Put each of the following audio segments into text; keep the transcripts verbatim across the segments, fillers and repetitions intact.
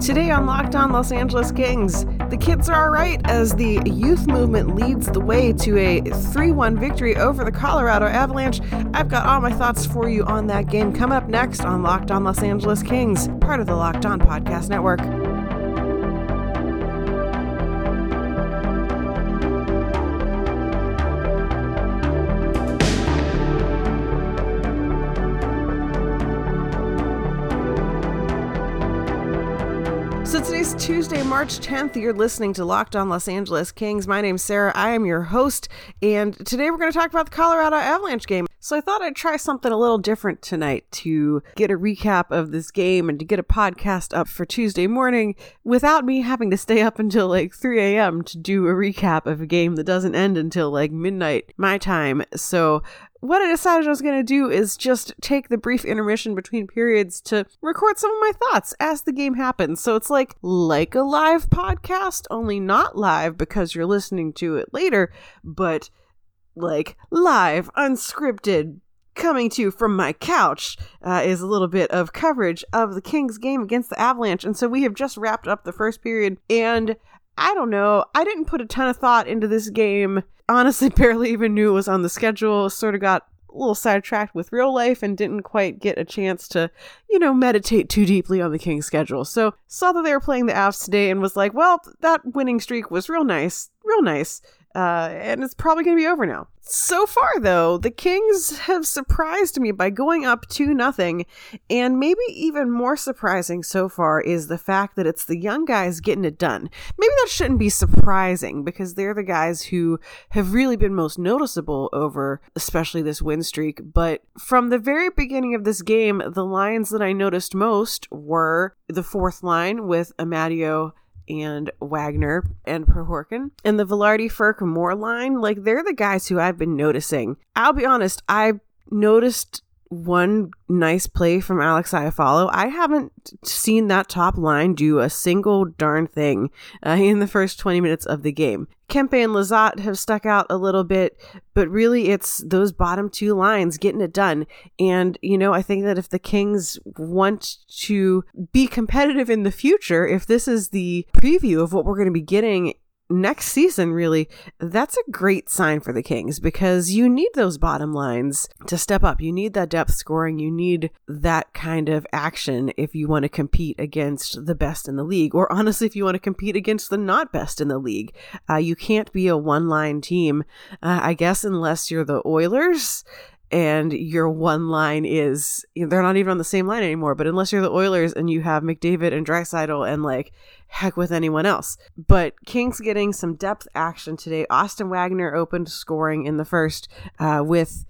Today on Locked On Los Angeles Kings, the kids are all right as the youth movement leads the way to a three one victory over the Colorado Avalanche. I've got all my thoughts for you on that game coming up next on Locked On Los Angeles Kings, part of the Locked On Podcast Network. So today's Tuesday, March tenth. You're listening to Locked On Los Angeles Kings. My name's Sarah. I am your host. And today we're going to talk about the Colorado Avalanche game. So I thought I'd try something a little different tonight to get a recap of this game and to get a podcast up for Tuesday morning without me having to stay up until like three a.m. to do a recap of a game that doesn't end until like midnight my time. So what I decided I was going to do is just take the brief intermission between periods to record some of my thoughts as the game happens. So it's like like a live podcast, only not live because you're listening to it later, but like live, unscripted, coming to you from my couch uh, is a little bit of coverage of the Kings game against the Avalanche. And so we have just wrapped up the first period, and I don't know, I didn't put a ton of thought into this game. Honestly, barely even knew it was on the schedule. Sort of got a little sidetracked with real life and didn't quite get a chance to, you know, meditate too deeply on the Kings schedule. So saw that they were playing the Avs today and was like, well, that winning streak was real nice, real nice. Uh, and it's probably going to be over now. So far, though, the Kings have surprised me by going up two nothing, and maybe even more surprising so far is the fact that it's the young guys getting it done. Maybe that shouldn't be surprising because they're the guys who have really been most noticeable over, especially this win streak, but from the very beginning of this game, the lines that I noticed most were the fourth line with Amadio and Wagner and Prohorkin, and the Velarde, Firk, Moore line. Like, they're the guys who I've been noticing. I'll be honest, I noticed one nice play from Alex Iafallo. I haven't seen that top line do a single darn thing uh, in the first twenty minutes of the game. Kempe and Lizotte have stuck out a little bit, but really it's those bottom two lines getting it done. And, you know, I think that if the Kings want to be competitive in the future, if this is the preview of what we're going to be getting next season, really, that's a great sign for the Kings because you need those bottom lines to step up. You need that depth scoring. You need that kind of action if you want to compete against the best in the league, or honestly, if you want to compete against the not best in the league. Uh, you can't be a one-line team, uh, I guess, unless you're the Oilers. And your one line is, you know, they're not even on the same line anymore, but unless you're the Oilers and you have McDavid and Draisaitl and like heck with anyone else. But Kings getting some depth action today. Austin Wagner opened scoring in the first uh, with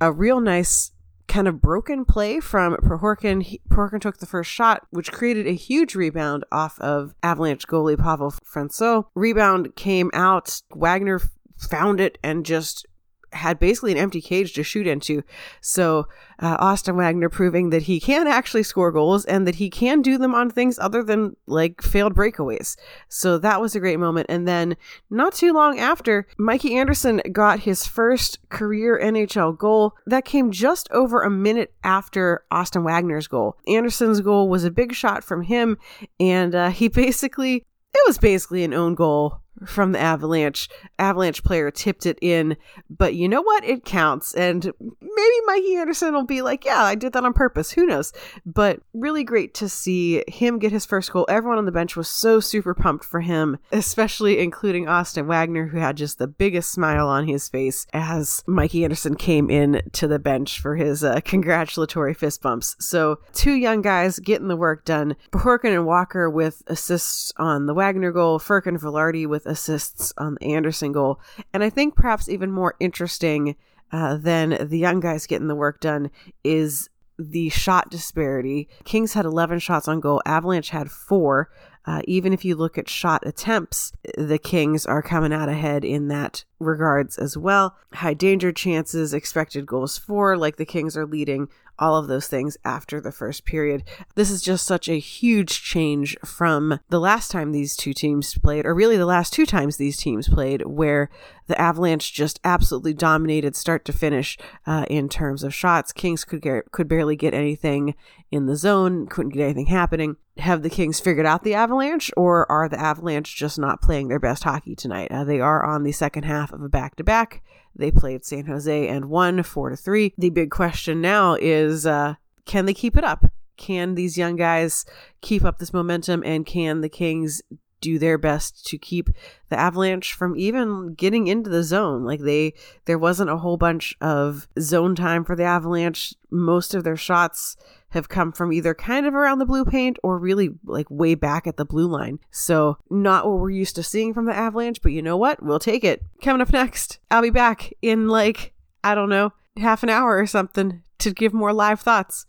a real nice kind of broken play from Prohorkin. He, Prohorkin took the first shot, which created a huge rebound off of Avalanche goalie Pavel Francouz. Rebound came out. Wagner found it and just had basically an empty cage to shoot into. So uh, Austin Wagner proving that he can actually score goals and that he can do them on things other than like failed breakaways. So that was a great moment. And then not too long after, Mikey Anderson got his first career N H L goal. That came just over a minute after Austin Wagner's goal. Anderson's goal was a big shot from him, and uh, he basically, it was basically an own goal from the Avalanche. Avalanche player tipped it in, but you know what? It counts. And maybe Mikey Anderson will be like, yeah, I did that on purpose. Who knows? But really great to see him get his first goal. Everyone on the bench was so super pumped for him, especially including Austin Wagner, who had just the biggest smile on his face as Mikey Anderson came in to the bench for his uh, congratulatory fist bumps. So two young guys getting the work done. Bjorken and Walker with assists on the Wagner goal, Furkin and Velarde with assists on the Anderson goal. And I think perhaps even more interesting uh, than the young guys getting the work done is the shot disparity. Kings had eleven shots on goal. Avalanche had four. Uh, even if you look at shot attempts, the Kings are coming out ahead in that regards as well. High danger chances, expected goals for, like the Kings are leading all of those things after the first period. This is just such a huge change from the last time these two teams played, or really the last two times these teams played, where the Avalanche just absolutely dominated start to finish uh, in terms of shots. Kings could get, could barely get anything in the zone, couldn't get anything happening. Have the Kings figured out the Avalanche, or are the Avalanche just not playing their best hockey tonight? Uh, they are on the second half of a back-to-back. They played San Jose and won four to three. The big question now is, uh, can they keep it up? Can these young guys keep up this momentum, and can the Kings do their best to keep the Avalanche from even getting into the zone? Like they, there wasn't a whole bunch of zone time for the Avalanche. Most of their shots have come from either kind of around the blue paint or really like way back at the blue line. So not what we're used to seeing from the Avalanche, but you know what? We'll take it. Coming up next, I'll be back in like, I don't know, half an hour or something to give more live thoughts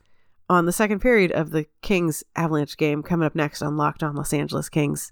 on the second period of the Kings Avalanche game, coming up next on Locked On Los Angeles Kings.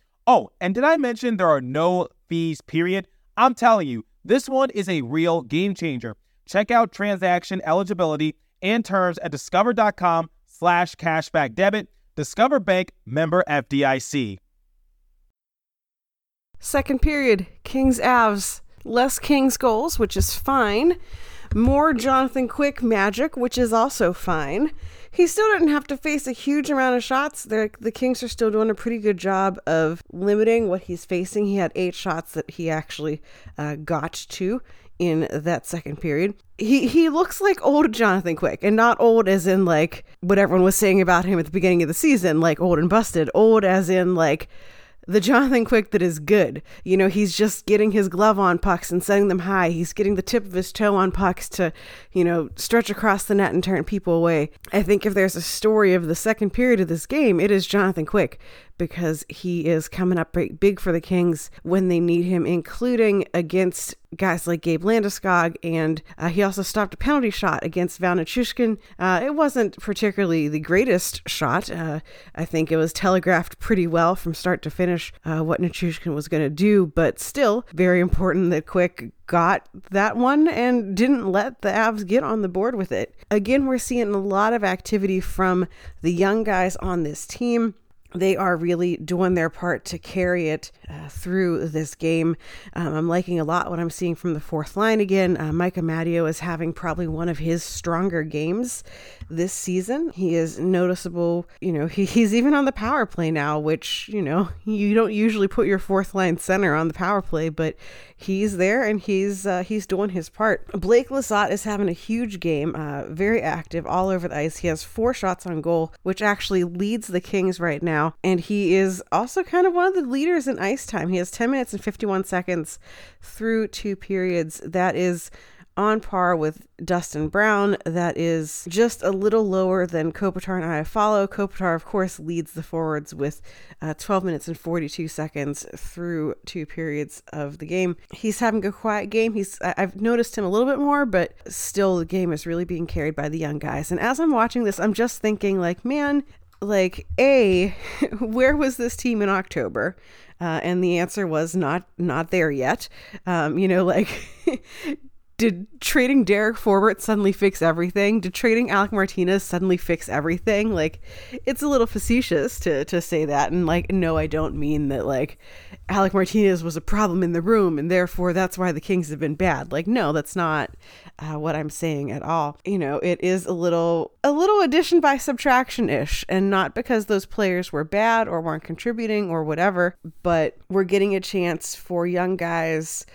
Oh, and did I mention there are no fees, period? I'm telling you, this one is a real game changer. Check out transaction eligibility and terms at discover.com slash cashback debit. Discover Bank, member F D I C. Second period, Kings Avs. Less Kings goals, which is fine. More Jonathan Quick magic, which is also fine. He still didn't have to face a huge amount of shots. They're, the Kings are still doing a pretty good job of limiting what he's facing. He had eight shots that he actually uh, got to in that second period. He he looks like old Jonathan Quick, and not old as in like what everyone was saying about him at the beginning of the season, like old and busted. Old as in like the Jonathan Quick that is good. You know, he's just getting his glove on pucks and setting them high. He's getting the tip of his toe on pucks to, you know, stretch across the net and turn people away. I think if there's a story of the second period of this game, it is Jonathan Quick, because he is coming up big for the Kings when they need him, including against guys like Gabe Landeskog, and uh, he also stopped a penalty shot against Valnichushkin. Uh, it wasn't particularly the greatest shot. Uh, I think it was telegraphed pretty well from start to finish uh, what Nichushkin was going to do, but still very important that Quick got that one and didn't let the Avs get on the board with it. Again, we're seeing a lot of activity from the young guys on this team. They are really doing their part to carry it uh, through this game. Um, I'm liking a lot what I'm seeing from the fourth line again. Uh, Micah Matteo is having probably one of his stronger games this season. He is noticeable. You know, he, he's even on the power play now, which, you know, you don't usually put your fourth line center on the power play, but he's there and he's uh, he's doing his part. Blake Lisotte is having a huge game, uh, very active all over the ice. He has four shots on goal, which actually leads the Kings right now. And he is also kind of one of the leaders in ice time. He has ten minutes and fifty-one seconds through two periods. That is on par with Dustin Brown. That is just a little lower than Kopitar and Iafallo. Kopitar, of course, leads the forwards with uh, twelve minutes and forty-two seconds through two periods of the game. He's having a quiet game. He's I've noticed him a little bit more, but still the game is really being carried by the young guys. And as I'm watching this, I'm just thinking like, man, like, A, where was this team in October? Uh, and the answer was not not there yet. Um, you know, like, did trading Derek Forbert suddenly fix everything? Did trading Alec Martinez suddenly fix everything? Like, it's a little facetious to to say that. And, like, no, I don't mean that, like, Alec Martinez was a problem in the room and therefore that's why the Kings have been bad. Like, no, that's not uh, what I'm saying at all. You know, it is a little, a little addition by subtraction-ish, and not because those players were bad or weren't contributing or whatever, but we're getting a chance for young guys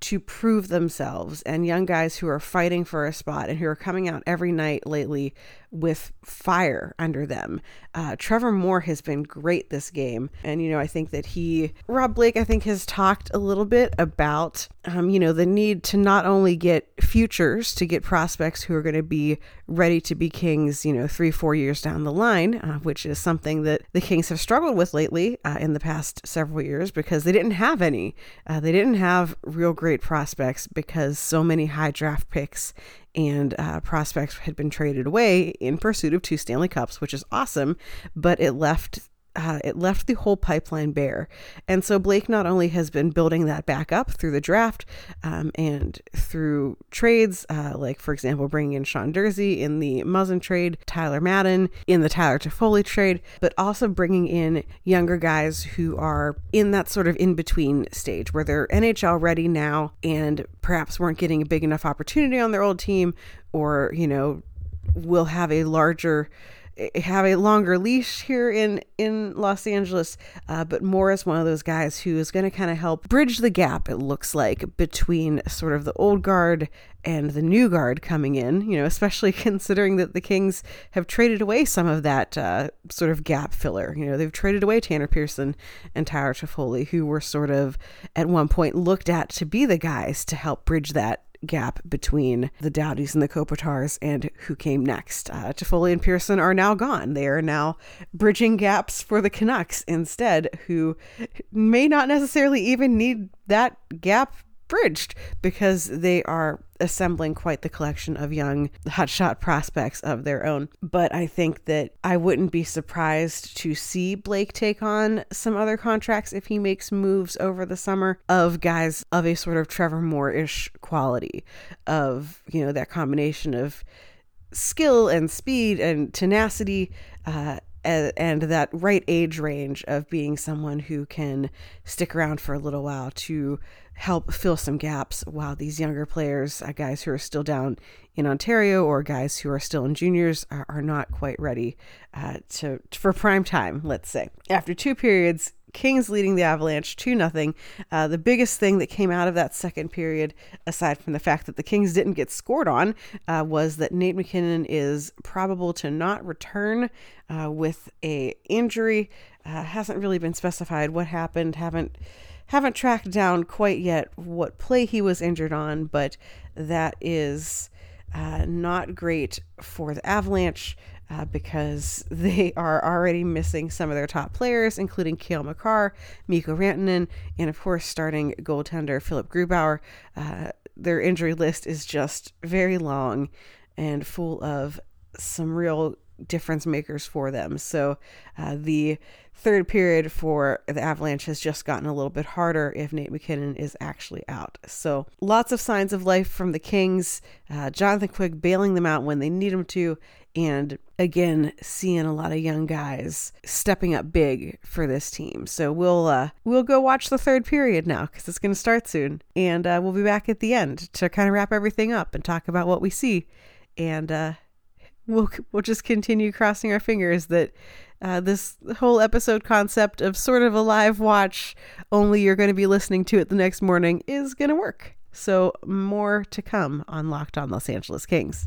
to prove themselves, and young guys who are fighting for a spot and who are coming out every night lately with fire under them. Uh, Trevor Moore has been great this game. And, you know, I think that he, Rob Blake, I think has talked a little bit about, um, you know, the need to not only get futures, to get prospects who are going to be ready to be Kings, you know, three, four years down the line, uh, which is something that the Kings have struggled with lately uh, in the past several years because they didn't have any. Uh, they didn't have real great prospects because so many high draft picks and uh, prospects had been traded away in pursuit of two Stanley Cups, which is awesome, but it left uh, it left the whole pipeline bare. And so Blake not only has been building that back up through the draft um, and through trades, uh, like, for example, bringing in Sean Durzi in the Muzzin trade, Tyler Madden in the Tyler Toffoli trade, but also bringing in younger guys who are in that sort of in-between stage where they're N H L ready now and perhaps weren't getting a big enough opportunity on their old team, or, you know, will have a larger, have a longer leash here in, in Los Angeles. Uh, but Moore is one of those guys who is going to kind of help bridge the gap, it looks like, between sort of the old guard and the new guard coming in, you know, especially considering that the Kings have traded away some of that uh, sort of gap filler. You know, they've traded away Tanner Pearson and Tyler Toffoli, who were sort of at one point looked at to be the guys to help bridge that gap between the Dowdies and the Kopitars and who came next. Uh, Toffoli and Pearson are now gone. They are now bridging gaps for the Canucks instead, who may not necessarily even need that gap bridged because they are assembling quite the collection of young hotshot prospects of their own. But I think that I wouldn't be surprised to see Blake take on some other contracts if he makes moves over the summer of guys of a sort of Trevor Moore-ish quality, of, you know, that combination of skill and speed and tenacity, uh, and that right age range of being someone who can stick around for a little while to help fill some gaps while these younger players, uh, guys who are still down in Ontario or guys who are still in juniors, are, are not quite ready uh, to for prime time, let's say. After two periods, Kings leading the Avalanche two nothing. Uh, the biggest thing that came out of that second period, aside from the fact that the Kings didn't get scored on, uh, was that Nate MacKinnon is probable to not return uh, with a injury. Uh, hasn't really been specified what happened. Haven't haven't tracked down quite yet what play he was injured on, but that is uh, not great for the Avalanche. Uh, because they are already missing some of their top players, including Cale Makar, Miko Rantanen, and of course starting goaltender Philip Grubauer. Uh, their injury list is just very long and full of some real difference makers for them. So uh, the third period for the Avalanche has just gotten a little bit harder if Nate MacKinnon is actually out. So lots of signs of life from the Kings. Uh, Jonathan Quick bailing them out when they need him to. And again, seeing a lot of young guys stepping up big for this team. So we'll uh, we'll go watch the third period now because it's going to start soon. And uh, we'll be back at the end to kind of wrap everything up and talk about what we see. And uh, we'll we'll just continue crossing our fingers that uh, this whole episode concept of sort of a live watch, only you're going to be listening to it the next morning, is going to work. So more to come on Locked On Los Angeles Kings.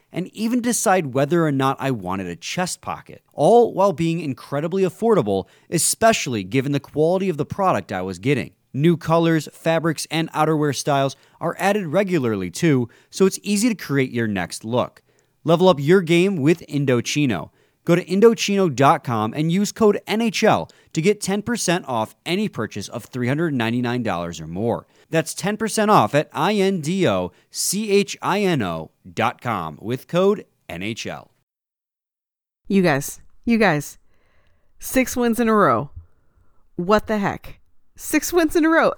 and even decide whether or not I wanted a chest pocket, all while being incredibly affordable, especially given the quality of the product I was getting. New colors, fabrics, and outerwear styles are added regularly too, so it's easy to create your next look. Level up your game with Indochino. Go to Indochino dot com and use code N H L to get ten percent off any purchase of three hundred ninety-nine dollars or more. That's ten percent off at I N D O C H I N O dot com with code N H L. You guys, you guys, six wins in a row. What the heck? Six wins in a row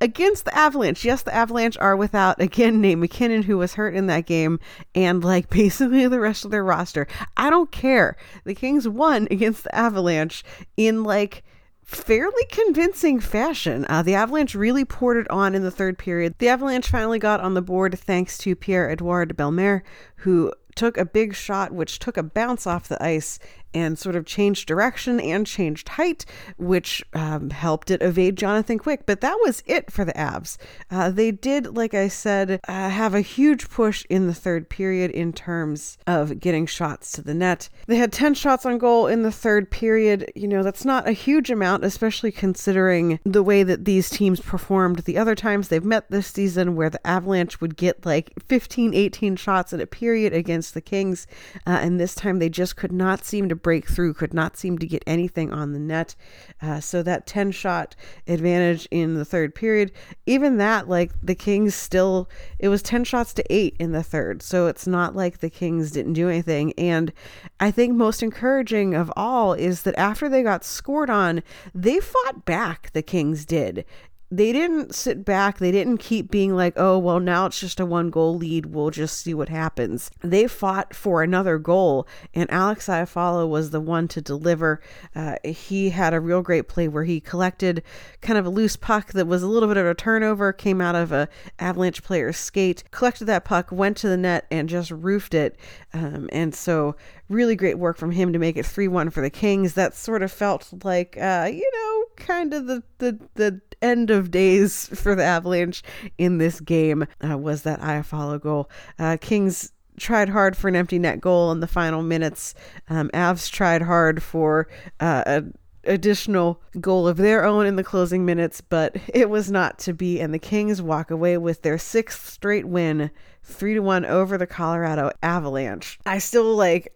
against the Avalanche. Yes, the Avalanche are without, again, Nate MacKinnon, who was hurt in that game, and like basically the rest of their roster. I don't care. The Kings won against the Avalanche in like fairly convincing fashion. Uh, the Avalanche really poured it on in the third period. The Avalanche finally got on the board thanks to Pierre-Edouard Bellemare, who took a big shot, which took a bounce off the ice and sort of changed direction and changed height, which um, helped it evade Jonathan Quick. But that was it for the Avs. Uh, they did, like I said, uh, have a huge push in the third period in terms of getting shots to the net. They had ten shots on goal in the third period. You know, that's not a huge amount, especially considering the way that these teams performed the other times they've met this season, where the Avalanche would get like fifteen, eighteen shots in a period against the Kings. Uh, and this time they just could not seem to breakthrough, could not seem to get anything on the net. Uh, so that ten shot advantage in the third period, even that, like the Kings still, it was ten shots to eight in the third. So it's not like the Kings didn't do anything. And I think most encouraging of all is that after they got scored on, they fought back. The Kings did. They didn't sit back. They didn't keep being like, oh, well, now it's just a one goal lead. We'll just see what happens. They fought for another goal, and Alex Iafallo was the one to deliver. Uh, he had a real great play where he collected kind of a loose puck that was a little bit of a turnover, came out of a Avalanche player's skate, collected that puck, went to the net, and just roofed it. Um, and so really great work from him to make it three one for the Kings. That sort of felt like, uh, you know, kind of the, the, the, end of days for the Avalanche in this game uh, was that Iafallo goal. Uh, Kings tried hard for an empty net goal in the final minutes. Um, Avs tried hard for uh, an additional goal of their own in the closing minutes, but it was not to be, and the Kings walk away with their sixth straight win, three to one over the Colorado Avalanche. I still like,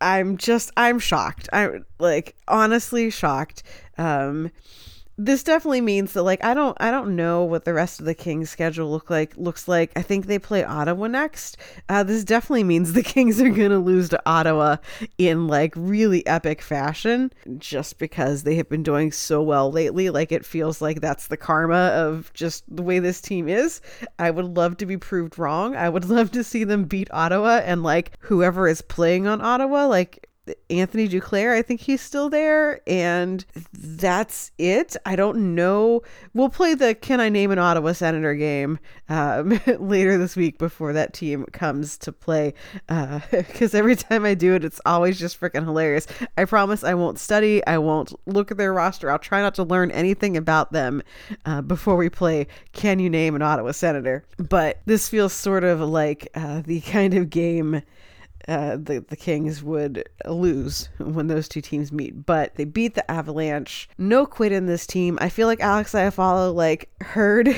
I'm just, I'm shocked. I'm like honestly shocked. Um, This definitely means that, like, I don't, I don't know what the rest of the Kings' schedule look like. Looks like I think they play Ottawa next. Uh, this definitely means the Kings are gonna lose to Ottawa in like really epic fashion, just because they have been doing so well lately. Like, it feels like that's the karma of just the way this team is. I would love to be proved wrong. I would love to see them beat Ottawa, and like whoever is playing on Ottawa, like Anthony Duclair, I think he's still there, and that's it. I don't know. We'll play the Can I Name an Ottawa Senator game um, later this week before that team comes to play, because uh, every time I do it, it's always just freaking hilarious. I promise I won't study. I won't look at their roster. I'll try not to learn anything about them uh, before we play Can You Name an Ottawa Senator? But this feels sort of like uh, the kind of game Uh, the, the Kings would lose when those two teams meet, but they beat the Avalanche. No quit in this team. I feel like Alex Iafallo like heard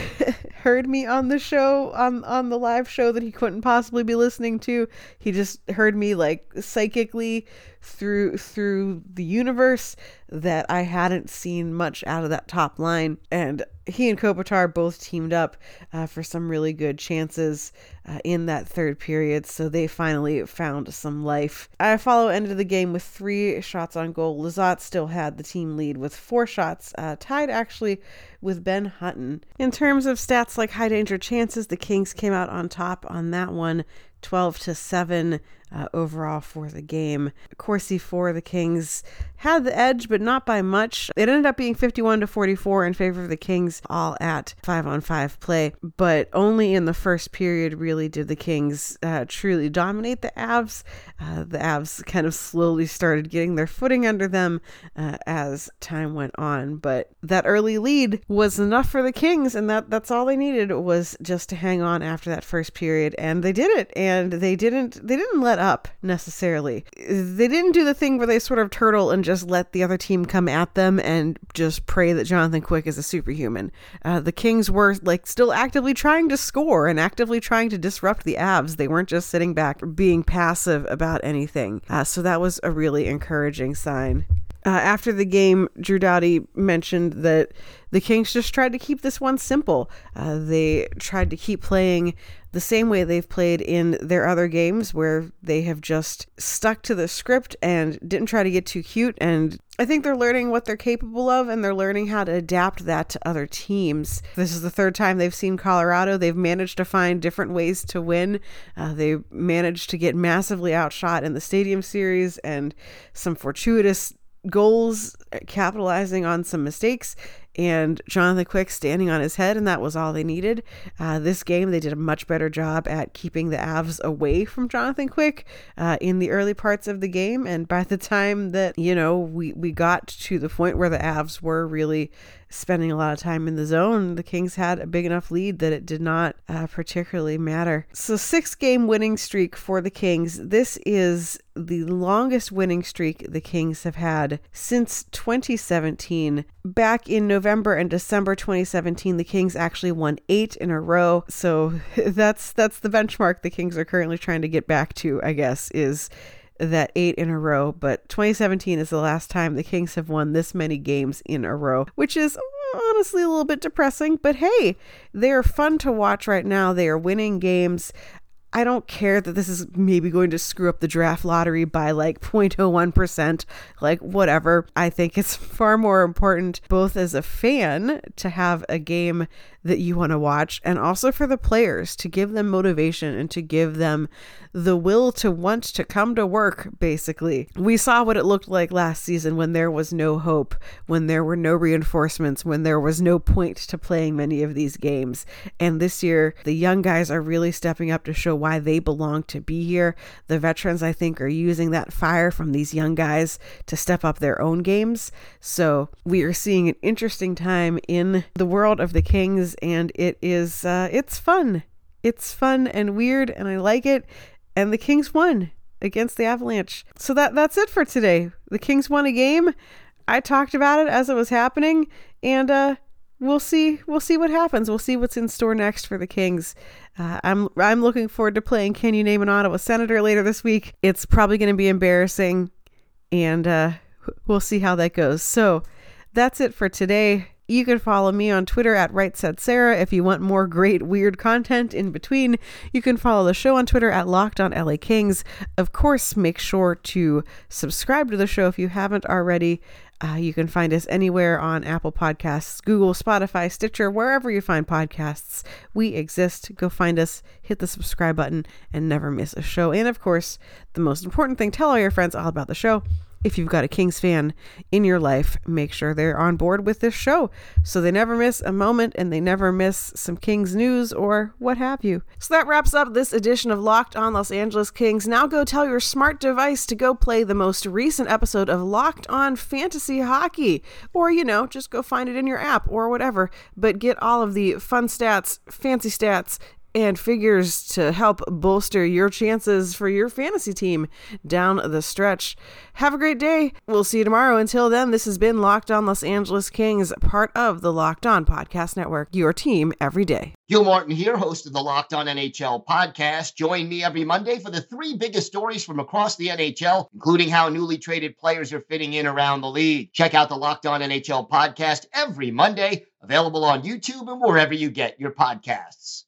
heard me on the show, on on the live show that he couldn't possibly be listening to. He just heard me like psychically through through the universe that I hadn't seen much out of that top line, and he and Kopitar both teamed up uh, for some really good chances uh, in that third period, so they finally found some life. Iafallo ended the game with three shots on goal. Lizotte still had the team lead with four shots, uh, tied actually with Ben Hutton. In terms of stats like high danger chances, the Kings came out on top on that one, twelve to seven uh, overall for the game. Corsi for the Kings had the edge, but not by much. It ended up being fifty-one to forty-four in favor of the Kings, all at five on five play. But only in the first period really did the Kings uh, truly dominate the Avs. Uh, the Avs kind of slowly started getting their footing under them uh, as time went on. But that early lead was enough for the Kings, and that that's all they needed was just to hang on after that first period, and they did it. And and they didn't they didn't let up necessarily. They didn't do the thing where they sort of turtle and just let the other team come at them and just pray that Jonathan Quick is a superhuman. Uh, the Kings were like still actively trying to score and actively trying to disrupt the Avs. They weren't just sitting back being passive about anything. Uh, so that was a really encouraging sign. Uh, after the game, Drew Doughty mentioned that the Kings just tried to keep this one simple. Uh, they tried to keep playing the same way they've played in their other games, where they have just stuck to the script and didn't try to get too cute. And I think they're learning what they're capable of, and they're learning how to adapt that to other teams. This is the third time they've seen Colorado. They've managed to find different ways to win. Uh, they managed to get massively outshot in the Stadium Series, and some fortuitous goals capitalizing on some mistakes, and Jonathan Quick standing on his head, and that was all they needed. Uh, this game, they did a much better job at keeping the Avs away from Jonathan Quick uh, in the early parts of the game, and by the time that, you know, we, we got to the point where the Avs were really spending a lot of time in the zone, the Kings had a big enough lead that it did not uh, particularly matter. So six-game winning streak for the Kings. This is the longest winning streak the Kings have had since twenty seventeen. Back in November and December twenty seventeen, the Kings actually won eight in a row. So that's that's the benchmark the Kings are currently trying to get back to, I guess, is that eight in a row. But twenty seventeen is the last time the Kings have won this many games in a row, which is honestly a little bit depressing. But hey, they are fun to watch right now. They are winning games. I don't care that this is maybe going to screw up the draft lottery by like zero point zero one percent, like whatever. I think it's far more important, both as a fan, to have a game that you want to watch, and also for the players, to give them motivation and to give them the will to want to come to work, basically. We saw what it looked like last season when there was no hope, when there were no reinforcements, when there was no point to playing many of these games. And this year, the young guys are really stepping up to show why they belong to be here. The veterans, I think, are using that fire from these young guys to step up their own games. So we are seeing an interesting time in the world of the Kings, and it is uh, it's fun. It's fun and weird, and I like it. And the Kings won against the Avalanche. So that that's it for today. The Kings won a game. I talked about it as it was happening, and uh, we'll see we'll see what happens. We'll see what's in store next for the Kings. Uh, I'm I'm looking forward to playing Can You Name an Ottawa Senator later this week. It's probably going to be embarrassing, and uh, we'll see how that goes. So that's it for today. You can follow me on Twitter at Right Said Sarah if you want more great weird content in between. You can follow the show on Twitter at Locked On L A Kings. Of course, make sure to subscribe to the show if you haven't already. Uh, you can find us anywhere on Apple Podcasts, Google, Spotify, Stitcher, wherever you find podcasts. We exist. Go find us, hit the subscribe button, and never miss a show. And of course, the most important thing, tell all your friends all about the show. If you've got a Kings fan in your life, make sure they're on board with this show so they never miss a moment and they never miss some Kings news or what have you. So that wraps up this edition of Locked On Los Angeles Kings. Now go tell your smart device to go play the most recent episode of Locked On Fantasy Hockey, or, you know, just go find it in your app or whatever, but get all of the fun stats, fancy stats, and figures to help bolster your chances for your fantasy team down the stretch. Have a great day. We'll see you tomorrow. Until then, this has been Locked On Los Angeles Kings, part of the Locked On Podcast Network, your team every day. Gil Martin here, host of the Locked On N H L podcast. Join me every Monday for the three biggest stories from across the N H L, including how newly traded players are fitting in around the league. Check out the Locked On N H L podcast every Monday, available on YouTube and wherever you get your podcasts.